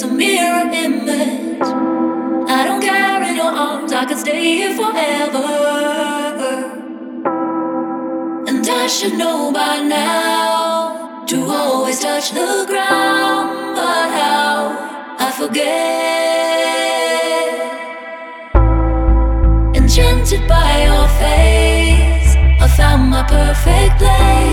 just a mirror image. I don't care in your arms, I could stay here forever. And I should know by now to always touch the ground, but how I forget. Enchanted by your face, I found my perfect place.